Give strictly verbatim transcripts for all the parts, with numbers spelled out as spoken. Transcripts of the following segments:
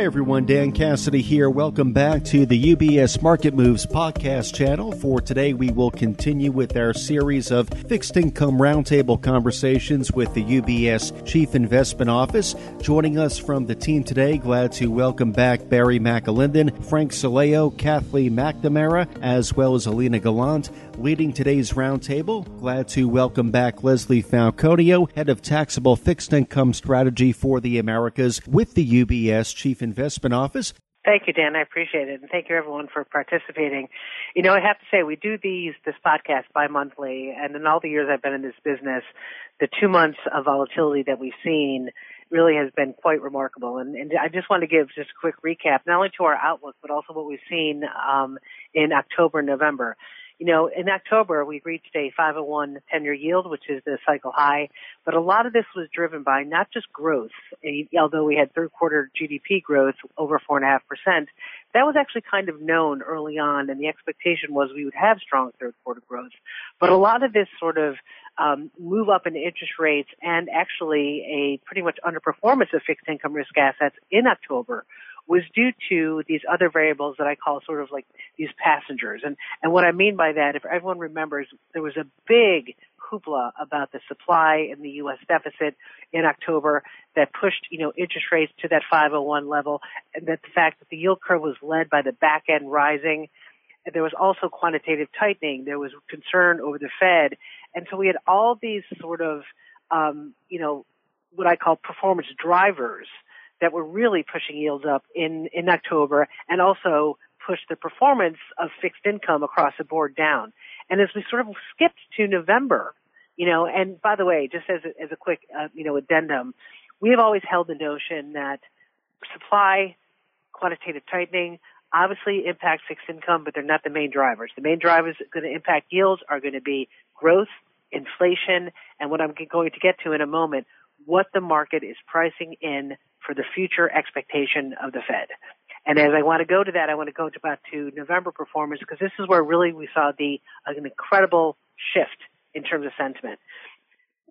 Hi everyone, Dan Cassidy here. Welcome back to the U B S Market Moves podcast channel. For today, we will continue with our series of fixed income roundtable conversations with the U B S Chief Investment Office. Joining us from the team today, glad to welcome back Barry McAlinden, Frank Sileo, Kathleen McNamara, as well as Alina Golant. Leading today's roundtable, glad to welcome back Leslie Falconio, Head of Taxable Fixed Income Strategy for the Americas with the U B S Chief Investment Office. Thank you, Dan. I appreciate it. And thank you, everyone, for participating. You know, I have to say, we do these this podcast bi-monthly, and in all the years I've been in this business, the two months of volatility that we've seen really has been quite remarkable. And, and I just want to give just a quick recap, not only to our outlook, but also what we've seen um, in October and November. You know, in October, we reached a five oh one ten-year yield, which is the cycle high. But a lot of this was driven by not just growth, although we had third-quarter G D P growth over four point five percent. That was actually kind of known early on, and the expectation was we would have strong third-quarter growth. But a lot of this sort of um, move up in interest rates and actually a pretty much underperformance of fixed income risk assets in October was due to these other variables that I call sort of like these passengers. And, and what I mean by that, if everyone remembers, there was a big hoopla about the supply and the U S deficit in October that pushed, you know, interest rates to that five oh one level, and that the fact that the yield curve was led by the back end rising. There was also quantitative tightening. There was concern over the Fed. And so we had all these sort of, um, you know, what I call performance drivers that were really pushing yields up in, in October, and also pushed the performance of fixed income across the board down. And as we sort of skipped to November, you know, and by the way, just as a, as a quick, uh, you know, addendum, we have always held the notion that supply, quantitative tightening, obviously impact fixed income, but they're not the main drivers. The main drivers going to impact yields are going to be growth, inflation, and what I'm going to get to in a moment, what the market is pricing in for the future expectation of the Fed. And as I want to go to that, I want to go to about to November performance, because this is where really we saw the an incredible shift in terms of sentiment.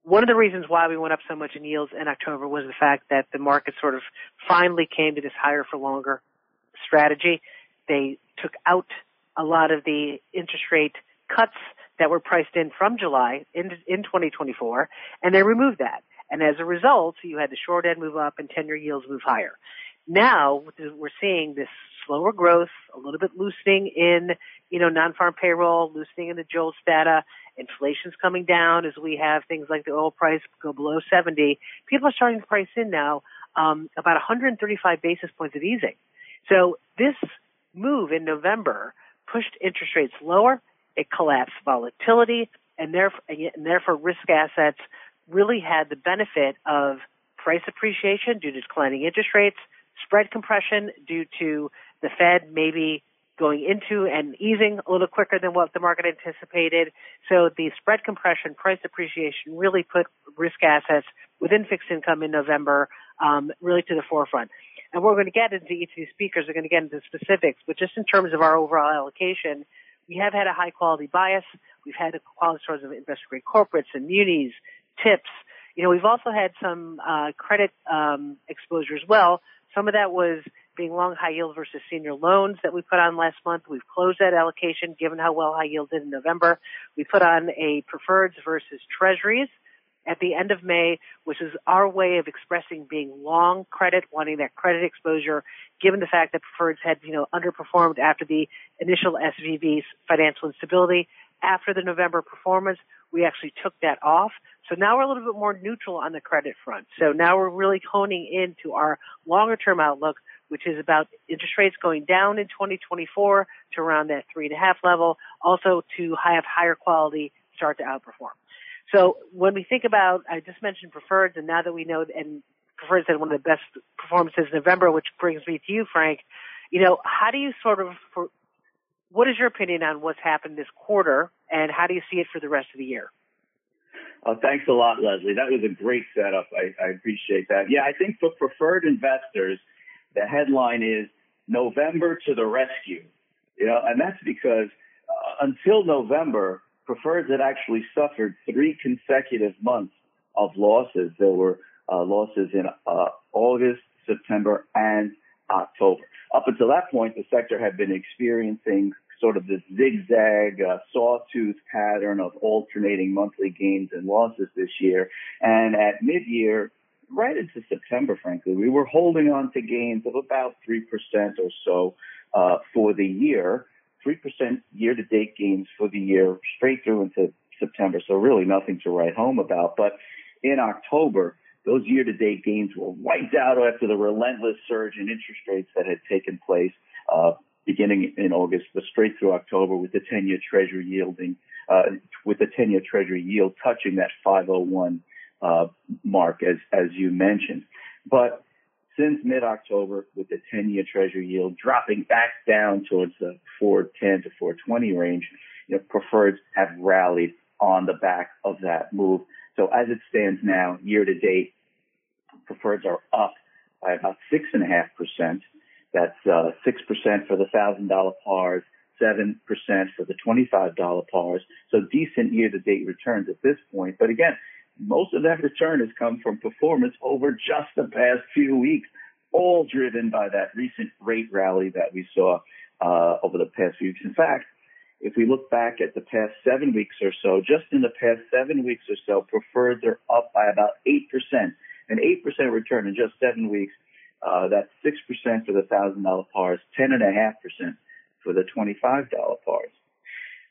One of the reasons why we went up so much in yields in October was the fact that the market sort of finally came to this higher for longer strategy. They took out a lot of the interest rate cuts that were priced in from July in, in twenty twenty-four, and they removed that. And as a result, you had the short end move up and ten-year yields move higher. Now we're seeing this slower growth, a little bit loosening in, you know, non-farm payroll, loosening in the JOLTS data. Inflation's coming down as we have things like the oil price go below seventy. People are starting to price in now um, about one hundred thirty-five basis points of easing. So this move in November pushed interest rates lower. It collapsed volatility, and therefore, and therefore risk assets really had the benefit of price appreciation due to declining interest rates, spread compression due to the Fed maybe going into and easing a little quicker than what the market anticipated. So the spread compression, price appreciation really put risk assets within fixed income in November um, really to the forefront. And we're going to get into each of these speakers. We're going to get into specifics, but just in terms of our overall allocation, we have had a high-quality bias. We've had a quality source of investor-grade corporates and munis, tips. You know, we've also had some uh, credit um, exposure as well. Some of that was being long high yield versus senior loans that we put on last month. We've closed that allocation given how well high yield did in November. We put on a preferreds versus treasuries at the end of May, which is our way of expressing being long credit, wanting that credit exposure, given the fact that preferreds had, you know, underperformed after the initial S V B's financial instability. After the November performance, we actually took that off. So now we're a little bit more neutral on the credit front. So now we're really honing in to our longer-term outlook, which is about interest rates going down in twenty twenty-four to around that three point five level, also to have higher quality start to outperform. So when we think about, I just mentioned preferreds, and now that we know, and preferreds had one of the best performances in November, which brings me to you, Frank, you know, how do you sort of for, what is your opinion on what's happened this quarter, and how do you see it for the rest of the year? Oh, thanks a lot, Leslie. That was a great setup. I, I appreciate that. Yeah, I think for preferred investors, the headline is November to the rescue. You know, and that's because uh, until November, preferreds had actually suffered three consecutive months of losses. There were uh, losses in uh, August, September, and October. Up until that point, the sector had been experiencing sort of this zigzag uh, sawtooth pattern of alternating monthly gains and losses this year. And at mid-year, right into September, frankly, we were holding on to gains of about three percent or so uh, for the year, three percent year-to-date gains for the year straight through into September. So really nothing to write home about. But in October, those year-to-date gains were wiped out after the relentless surge in interest rates that had taken place uh, beginning in August, but straight through October, with the ten-year Treasury yielding, uh, with the ten-year Treasury yield touching that five oh one uh, mark, as as you mentioned. But since mid-October, with the ten-year Treasury yield dropping back down towards the four ten to four twenty range, you know, preferreds have rallied on the back of that move. So as it stands now, year-to-date, preferreds are up by about six point five percent. That's uh, six percent for the one thousand dollar pars, seven percent for the twenty-five dollar pars. So decent year-to-date returns at this point. But again, most of that return has come from performance over just the past few weeks, all driven by that recent rate rally that we saw uh, over the past few weeks. In fact, if we look back at the past seven weeks or so, just in the past seven weeks or so, preferreds are up by about eight percent, an eight percent return in just seven weeks. Uh, that's six percent for the one thousand dollar pars, ten point five percent for the twenty-five dollar pars.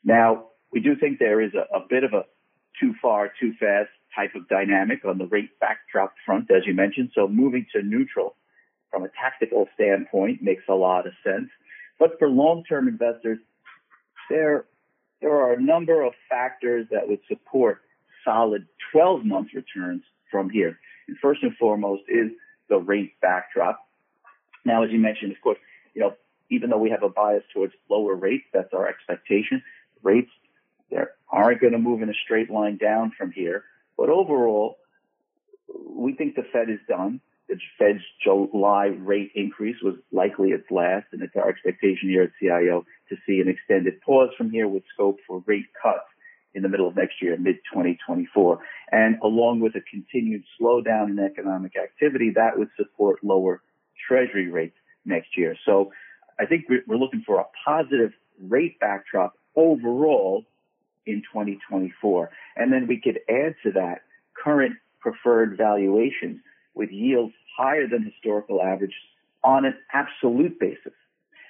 Now, we do think there is a, a bit of a too far, too fast type of dynamic on the rate backdrop front, as you mentioned. So moving to neutral from a tactical standpoint makes a lot of sense. But for long-term investors, There, there are a number of factors that would support solid twelve-month returns from here. And first and foremost is the rate backdrop. Now, as you mentioned, of course, you know, even though we have a bias towards lower rates, that's our expectation. Rates, they aren't going to move in a straight line down from here. But overall, we think the Fed is done. The Fed's July rate increase was likely its last, and it's our expectation here at C I O to see an extended pause from here with scope for rate cuts in the middle of next year, mid twenty twenty-four. And along with a continued slowdown in economic activity, that would support lower Treasury rates next year. So I think we're looking for a positive rate backdrop overall in twenty twenty-four. And then we could add to that current preferred valuations, with yields higher than historical averages on an absolute basis.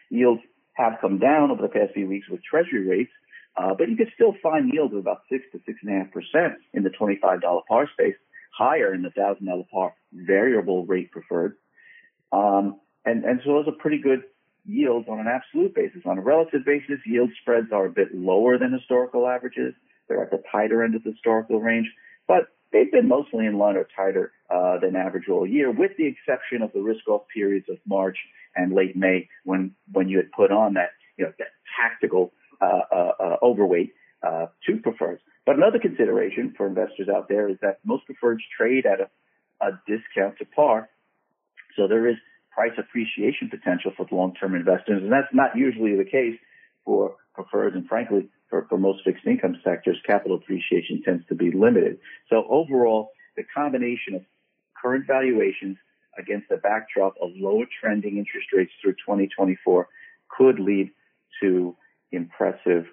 Yields have come down over the past few weeks with Treasury rates, uh, but you can still find yields of about six to six point five percent in the twenty-five dollar par space, higher in the one thousand dollar par variable rate preferred. Um, and, and so those are pretty good yields on an absolute basis. On a relative basis, yield spreads are a bit lower than historical averages. They're at the tighter end of the historical range, but they've been mostly in line or tighter uh, than average all year, with the exception of the risk-off periods of March and late May, when when you had put on that, you know, that tactical uh, uh, uh, overweight uh, to preferreds. But another consideration for investors out there is that most preferreds trade at a, a discount to par, so there is price appreciation potential for long-term investors, and that's not usually the case for preferreds, and frankly, For, for most fixed income sectors, capital appreciation tends to be limited. So overall, the combination of current valuations against the backdrop of lower trending interest rates through twenty twenty-four could lead to impressive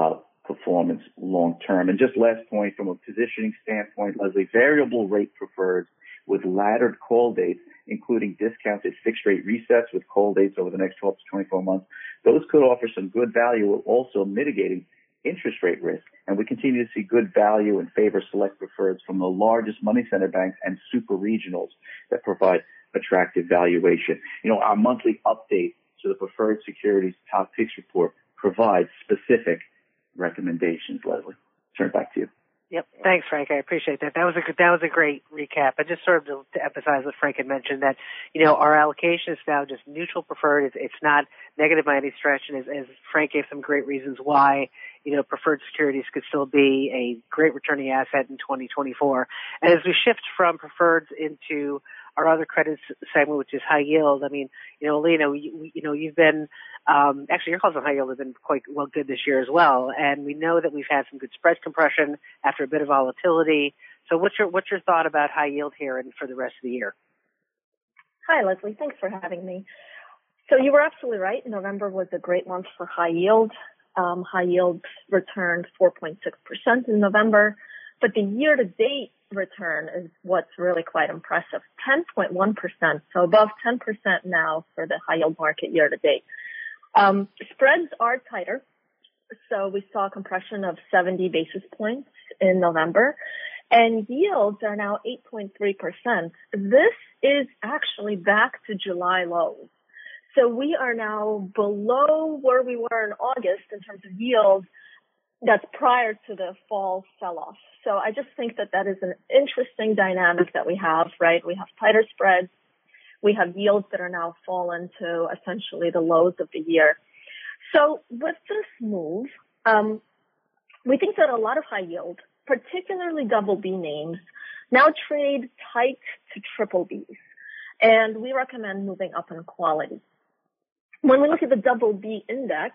uh, performance long term. And just last point, from a positioning standpoint, Leslie, variable rate preferreds with laddered call dates, including discounted fixed rate resets with call dates over the next twelve to twenty-four months, those could offer some good value while also mitigating interest rate risk, and we continue to see good value and favor select preferreds from the largest money center banks and super regionals that provide attractive valuation. You know, our monthly update to the Preferred Securities Top Picks Report provides specific recommendations. Leslie, turn it back to you. Yep. Thanks, Frank. I appreciate that. That was a good, that was a great recap. I just sort of to, to emphasize what Frank had mentioned, that, you know, our allocation is now just neutral preferred. It's, it's not negative by any stretch. And as, as Frank gave some great reasons why, you know, preferred securities could still be a great returning asset in twenty twenty-four. And as we shift from preferreds into our other credit segment, which is high yield, I mean, you know, Alina, you, you know, you've been, um, actually your calls on high yield have been quite well good this year as well. And we know that we've had some good spread compression after a bit of volatility. So what's your, what's your thought about high yield here and for the rest of the year? Hi, Leslie. Thanks for having me. So you were absolutely right. November was a great month for high yield. Um, high yield returned four point six percent in November, but the year-to-date return is what's really quite impressive, ten point one percent, so above ten percent now for the high yield market year-to-date. Um, spreads are tighter, so we saw a compression of seventy basis points in November, and yields are now eight point three percent. This is actually back to July lows. So we are now below where we were in August in terms of yield. That's prior to the fall sell-off. So I just think that that is an interesting dynamic that we have, right? We have tighter spreads. We have yields that are now fallen to essentially the lows of the year. So with this move, um, we think that a lot of high yield, particularly double B names, now trade tight to triple Bs. And we recommend moving up in quality. When we look at the double B index,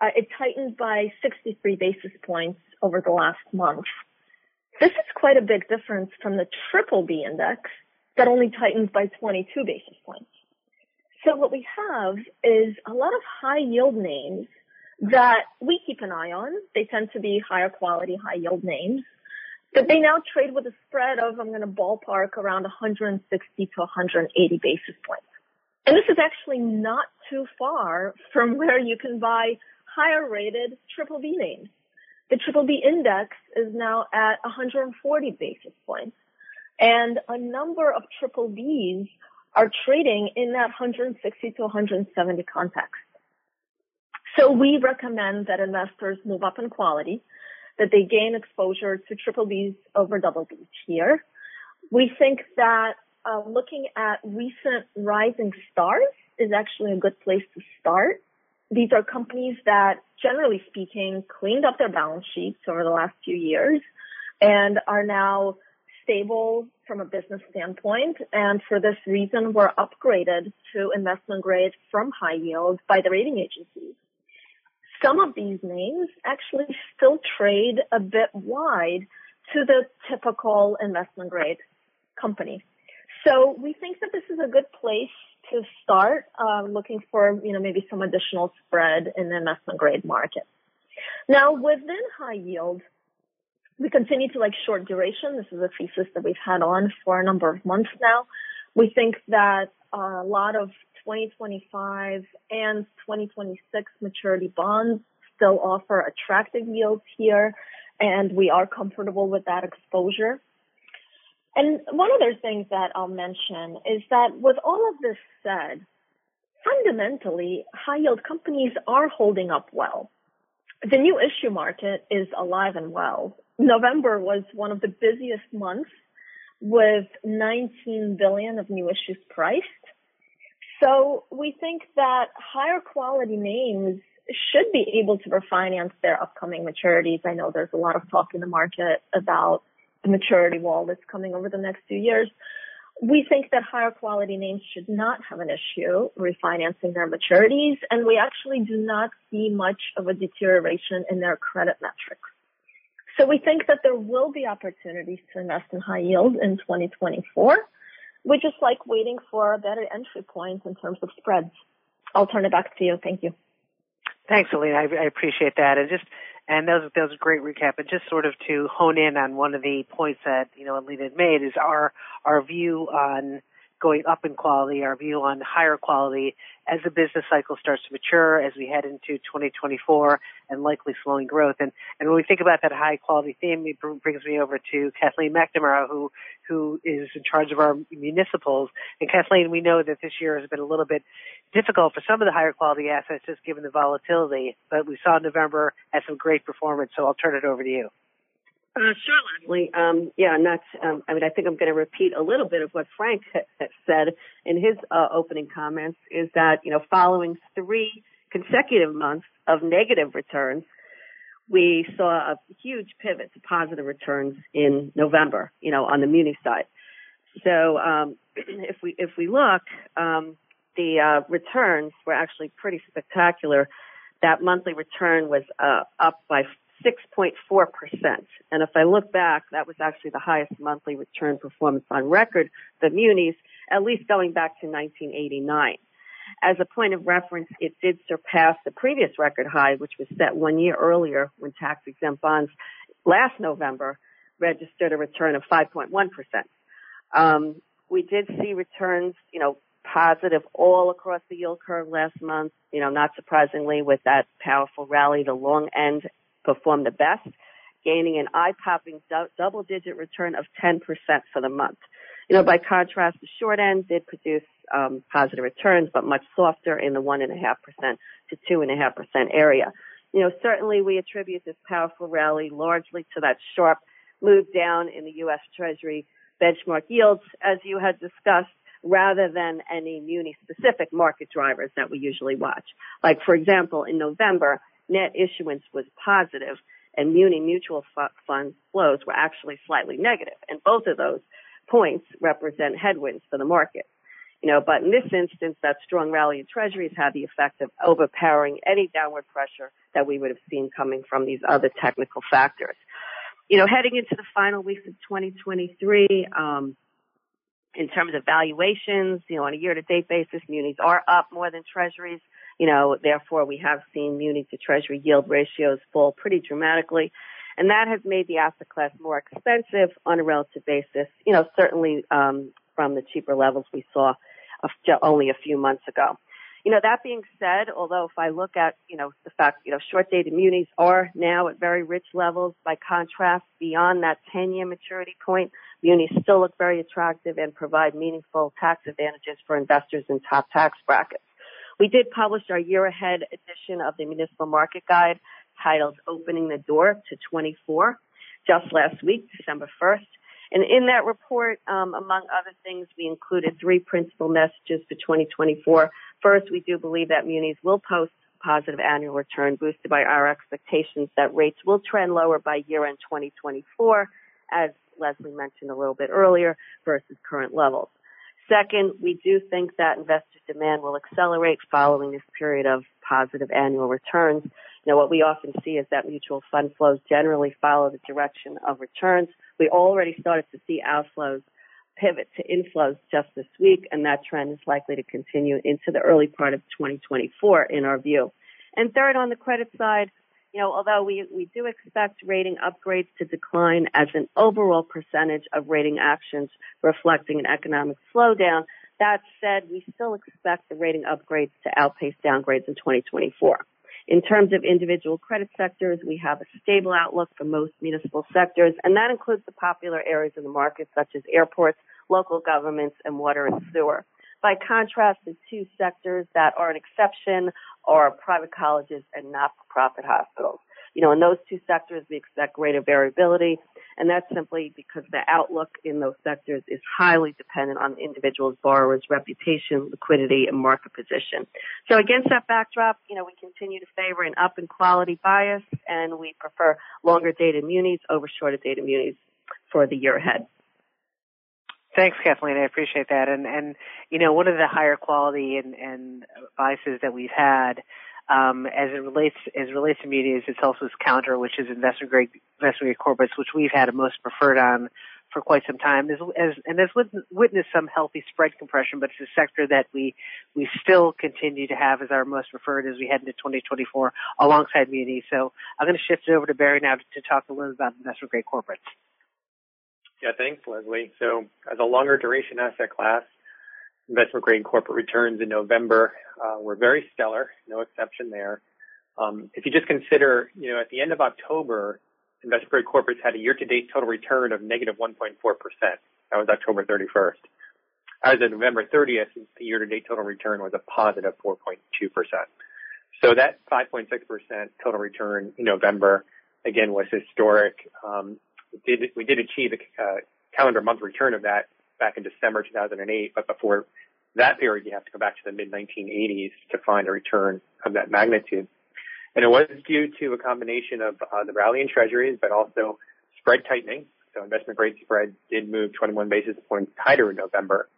uh, it tightened by sixty-three basis points over the last month. This is quite a big difference from the triple B index that only tightened by twenty-two basis points. So what we have is a lot of high yield names that we keep an eye on. They tend to be higher quality, high yield names, but they now trade with a spread of, I'm going to ballpark, around one hundred sixty to one hundred eighty basis points. And this is actually not too far from where you can buy higher rated triple B names. The triple B index is now at one hundred forty basis points. And a number of triple Bs are trading in that one hundred sixty to one hundred seventy context. So we recommend that investors move up in quality, that they gain exposure to triple Bs over double Bs here. We think that Uh, looking at recent rising stars is actually a good place to start. These are companies that, generally speaking, cleaned up their balance sheets over the last few years and are now stable from a business standpoint. And for this reason, were upgraded to investment grade from high yield by the rating agencies. Some of these names actually still trade a bit wide to the typical investment grade company. So we think that this is a good place to start uh, looking for, you know, maybe some additional spread in the investment grade market. Now, within high yield, we continue to like short duration. This is a thesis that we've had on for a number of months now. We think that a lot of twenty twenty-five and twenty twenty-six maturity bonds still offer attractive yields here, and we are comfortable with that exposure. And one other thing that I'll mention is that with all of this said, fundamentally, high-yield companies are holding up well. The new issue market is alive and well. November was one of the busiest months with nineteen billion dollars of new issues priced. So we think that higher quality names should be able to refinance their upcoming maturities. I know there's a lot of talk in the market about the maturity wall that's coming over the next few years. We think that higher quality names should not have an issue refinancing their maturities, and we actually do not see much of a deterioration in their credit metrics. So we think that there will be opportunities to invest in high yield in twenty twenty-four. We're just like waiting for a better entry point in terms of spreads. I'll turn it back to you. Thank you. Thanks, Alina. I, I appreciate that. And just And that was, that was a great recap. And just sort of to hone in on one of the points that, you know, Alina had made is our, our view on going up in quality, our view on higher quality as the business cycle starts to mature, as we head into twenty twenty-four and likely slowing growth. And, and when we think about that high quality theme, it brings me over to Kathleen McNamara, who, who is in charge of our municipals. And Kathleen, we know that this year has been a little bit difficult for some of the higher quality assets just given the volatility, but we saw in November as some great performance. So I'll turn it over to you. Uh, sure, Leslie. Um, yeah, not, um, I mean, I think I'm going to repeat a little bit of what Frank said in his uh, opening comments is that, you know, following three consecutive months of negative returns, we saw a huge pivot to positive returns in November, you know, on the muni side. So, um, if we, if we look, um, the, uh, returns were actually pretty spectacular. That monthly return was, uh, up by six point four percent. And if I look back, that was actually the highest monthly return performance on record for munis, at least going back to nineteen eighty-nine. As a point of reference, it did surpass the previous record high, which was set one year earlier when tax-exempt bonds last November registered a return of five point one percent. Um, we did see returns, you know, positive all across the yield curve last month. You know, not surprisingly, with that powerful rally, the long end performed the best, gaining an eye-popping do- double-digit return of ten percent for the month. You know, by contrast, the short end did produce um, positive returns, but much softer in the one point five percent to two point five percent area. You know, certainly we attribute this powerful rally largely to that sharp move down in the U S. Treasury benchmark yields, as you had discussed, rather than any muni-specific market drivers that we usually watch. Like, for example, in November, net issuance was positive, and muni mutual fund flows were actually slightly negative, and both of those points represent headwinds for the market. You know, but in this instance, that strong rally in treasuries had the effect of overpowering any downward pressure that we would have seen coming from these other technical factors. You know, heading into the final weeks of twenty twenty-three, um, in terms of valuations, you know, on a year-to-date basis, munis are up more than treasuries. You know, therefore, we have seen muni to treasury yield ratios fall pretty dramatically. And that has made the asset class more expensive on a relative basis, you know, certainly um, from the cheaper levels we saw a f- only a few months ago. You know, that being said, although if I look at, you know, the fact, you know, short-dated munis are now at very rich levels. By contrast, beyond that ten-year maturity point, munis still look very attractive and provide meaningful tax advantages for investors in top tax brackets. We did publish our year-ahead edition of the Municipal Market Guide, titled Opening the Door to twenty-four, just last week, December first. And in that report, um, among other things, we included three principal messages for twenty twenty-four. First, we do believe that munis will post positive annual return, boosted by our expectations that rates will trend lower by year-end twenty twenty-four, as Leslie mentioned a little bit earlier, versus current levels. Second, we do think that investor demand will accelerate following this period of positive annual returns. You know, what we often see is that mutual fund flows generally follow the direction of returns. We already started to see outflows pivot to inflows just this week, and that trend is likely to continue into the early part of twenty twenty-four in our view. And third, on the credit side, you know, although we, we do expect rating upgrades to decline as an overall percentage of rating actions reflecting an economic slowdown, that said, we still expect the rating upgrades to outpace downgrades in twenty twenty-four. In terms of individual credit sectors, we have a stable outlook for most municipal sectors, and that includes the popular areas of the market such as airports, local governments, and water and sewer. By contrast, the two sectors that are an exception are private colleges and not-for-profit hospitals. You know, in those two sectors, we expect greater variability, and that's simply because the outlook in those sectors is highly dependent on the individual's borrower's reputation, liquidity, and market position. So against that backdrop, you know, we continue to favor an up in quality bias, and we prefer longer dated munis over shorter dated munis for the year ahead. Thanks, Kathleen. I appreciate that. And, and you know, one of the higher quality and, and biases that we've had Um, as it relates, as it relates to munis, it's also its counter, which is investment grade, investment grade corporates, which we've had a most preferred on for quite some time, as, as, and has witnessed some healthy spread compression, but it's a sector that we, we still continue to have as our most preferred as we head into twenty twenty-four alongside munis. So I'm going to shift it over to Barry now to, to talk a little about investment grade corporates. Yeah, thanks, Leslie. So as a longer duration asset class, investment grade corporate returns in November uh, were very stellar, no exception there. Um, if you just consider, you know, at the end of October, investment grade corporates had a year-to-date total return of negative one point four percent. That was October thirty-first. As of November thirtieth, the year-to-date total return was a positive four point two percent. So that five point six percent total return in November, again, was historic. Um, we did, we did achieve a uh, calendar month return of that back in December two thousand eight, but before that period, you have to go back to the mid nineteen eighties to find a return of that magnitude. And it was due to a combination of uh, the rally in treasuries, but also spread tightening. So investment grade spread did move twenty-one basis points tighter in November.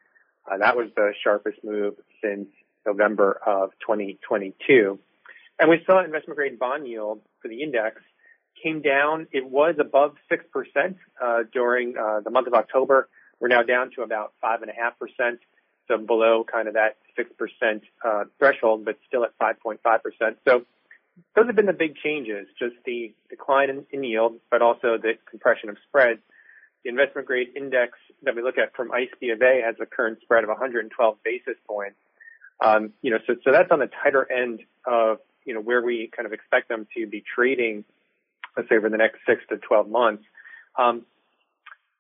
Uh, that was the sharpest move since November of twenty twenty-two. And we saw investment grade bond yield for the index came down. It was above six percent uh, during uh, the month of October. We're now down to about five and a half percent, so below kind of that six percent uh, threshold, but still at five point five percent. So those have been the big changes, just the decline in, in yield, but also the compression of spreads. The investment grade index that we look at from ICE B of A has a current spread of one hundred twelve basis points. Um, you know, so, so that's on the tighter end of, you know, where we kind of expect them to be trading, let's say, over the next six to twelve months. Um,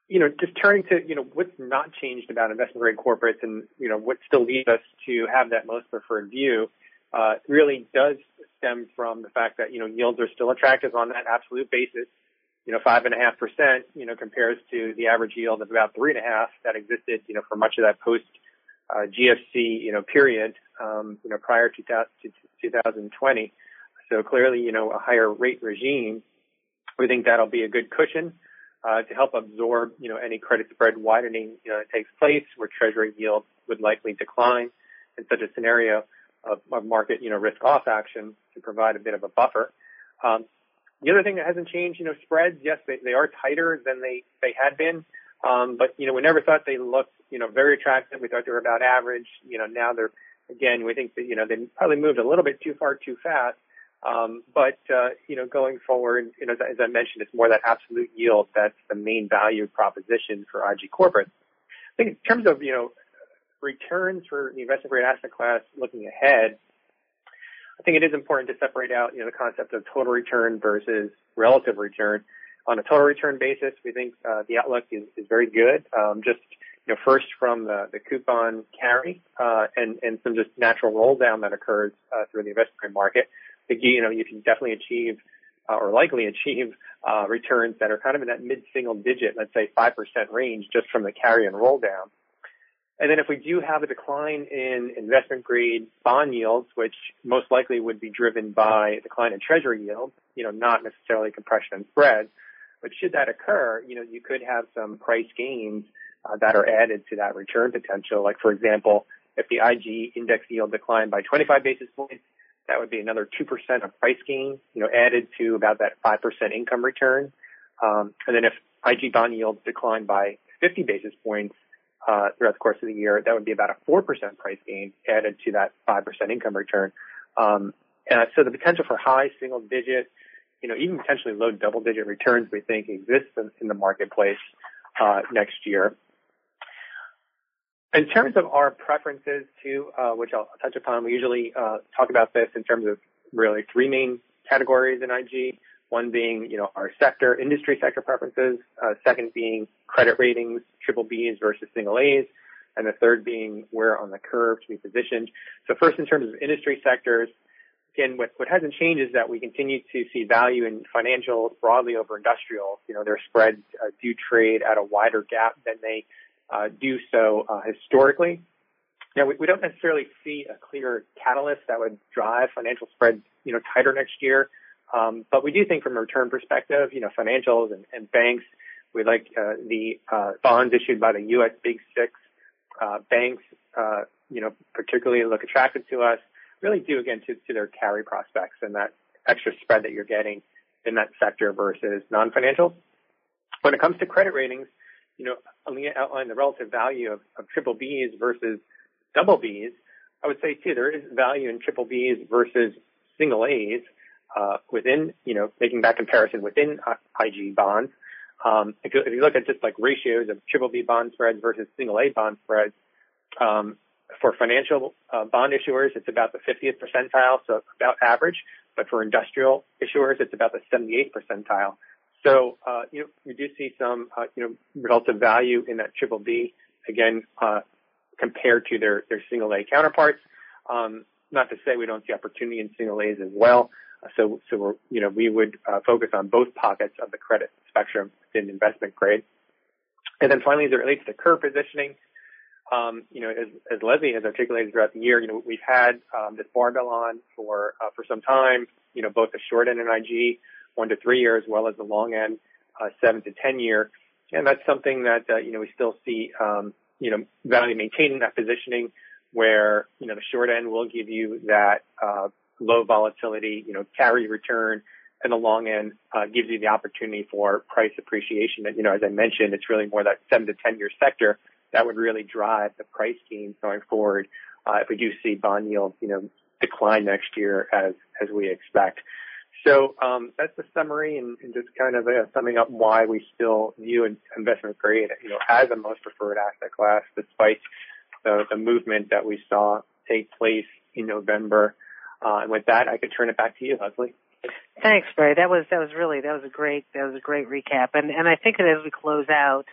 you know, just turning to, you know, what's not changed about investment grade corporates and, you know, what still leads us to have that most preferred view, uh, really does stem from the fact that, you know, yields are still attractive on that absolute basis. You know, five and a half percent, you know, compares to the average yield of about three and a half that existed, you know, for much of that post uh, G F C, you know, period, um, you know, prior to two thousand twenty. So clearly, you know, a higher rate regime, we think that'll be a good cushion uh, to help absorb, you know, any credit spread widening, you know, that takes place where treasury yields would likely decline in such a scenario of, of market, you know, risk off action to provide a bit of a buffer. Um, The other thing that hasn't changed, you know, spreads, yes, they, they are tighter than they, they had been. Um, but, you know, we never thought they looked, you know, very attractive. We thought they were about average. You know, now they're, again, we think that, you know, they probably moved a little bit too far too fast. Um, but, uh, you know, going forward, you know, as I mentioned, it's more that absolute yield that's the main value proposition for I G corporates. I think in terms of, you know, returns for the investment grade asset class looking ahead, I think it is important to separate out, you know, the concept of total return versus relative return. On a total return basis, we think uh, the outlook is, is very good. Um, just, you know, first from the, the coupon carry uh, and and some just natural roll down that occurs uh, through the investment market. I think, you know, you can definitely achieve uh, or likely achieve uh, returns that are kind of in that mid-single digit, let's say five percent range, just from the carry and roll down. And then if we do have a decline in investment-grade bond yields, which most likely would be driven by a decline in treasury yields, you know, not necessarily compression and spreads, but should that occur, you know, you could have some price gains uh, that are added to that return potential. Like, for example, if the I G index yield declined by twenty-five basis points, that would be another two percent of price gain, you know, added to about that five percent income return. Um, and then if I G bond yields declined by fifty basis points, Uh, throughout the course of the year, that would be about a four percent price gain added to that five percent income return. Um, and so the potential for high single digit, you know, even potentially low double digit returns we think exists in, in the marketplace, uh, next year. In terms of our preferences too, uh, which I'll touch upon, we usually, uh, talk about this in terms of really three main categories in I G. One being, you know, our sector, industry sector preferences. Uh, second being credit ratings, triple Bs versus single As. And the third being where on the curve to be positioned. So first, in terms of industry sectors, again, what, what hasn't changed is that we continue to see value in financials broadly over industrials. You know, their spreads uh, do trade at a wider gap than they uh, do so uh, historically. Now, we, we don't necessarily see a clear catalyst that would drive financial spreads, you know, tighter next year. Um, but we do think from a return perspective, you know, financials and, and banks, we like uh, the uh, bonds issued by the U S Big Six uh, banks, uh, you know, particularly look attractive to us, really due, again, to, to their carry prospects and that extra spread that you're getting in that sector versus non-financial. When it comes to credit ratings, you know, Alina outlined the relative value of, of triple Bs versus double Bs. I would say, too, there is value in triple Bs versus single As. Uh, within, you know, making that comparison within I G bonds. Um, if you look at just like ratios of triple B bond spreads versus single A bond spreads, um, for financial uh, bond issuers, it's about the fiftieth percentile, so about average. But for industrial issuers, it's about the seventy-eighth percentile. So, uh, you know, we do see some, uh, you know, relative value in that triple B, again, uh, compared to their, their single A counterparts. Um, not to say we don't see opportunity in single A's as well. So, so we're, you know, we would uh, focus on both pockets of the credit spectrum in investment grade. And then finally, as it relates to curve positioning, um, you know, as, as Leslie has articulated throughout the year, you know, we've had um, this barbell on for uh, for some time. You know, both the short end in I G, one to three year, as well as the long end, uh, seven to ten year. And that's something that uh, you know we still see, um, you know, value maintaining that positioning, where you know the short end will give you that. Uh, low volatility, you know, carry return, and the long end uh, gives you the opportunity for price appreciation. And, you know, as I mentioned, it's really more that seven to ten year sector that would really drive the price gains going forward uh, if we do see bond yields, you know, decline next year as as we expect. So um, that's the summary and, and just kind of uh, summing up why we still view investment grade, you know, as a most preferred asset class, despite the, the movement that we saw take place in November. Uh, and with that, I could turn it back to you, Leslie. Thanks, Barry. That was that was really that was a great that was a great recap. And and I think that as we close out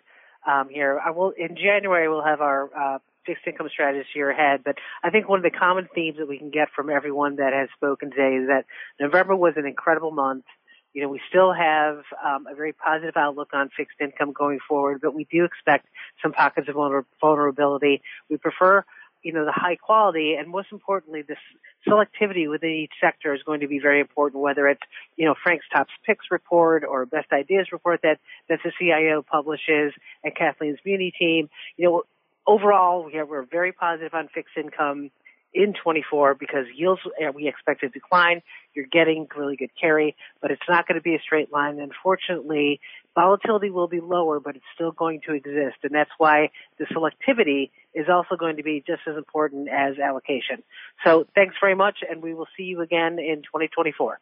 um, here, I will in January we'll have our uh, fixed income strategies year ahead. But I think one of the common themes that we can get from everyone that has spoken today is that November was an incredible month. You know, we still have um, a very positive outlook on fixed income going forward, but we do expect some pockets of vulnerability. We prefer, you know, the high quality, and most importantly, the selectivity within each sector is going to be very important, whether it's, you know, Frank's Top Picks report or Best Ideas report that, that the C I O publishes and Kathleen's Muni team. You know, overall, yeah, we're very positive on fixed income in twenty-four because yields we expect to decline. You're getting really good carry, but it's not going to be a straight line. Unfortunately, volatility will be lower, but it's still going to exist, and that's why the selectivity is also going to be just as important as allocation. So thanks very much, and we will see you again in twenty twenty-four.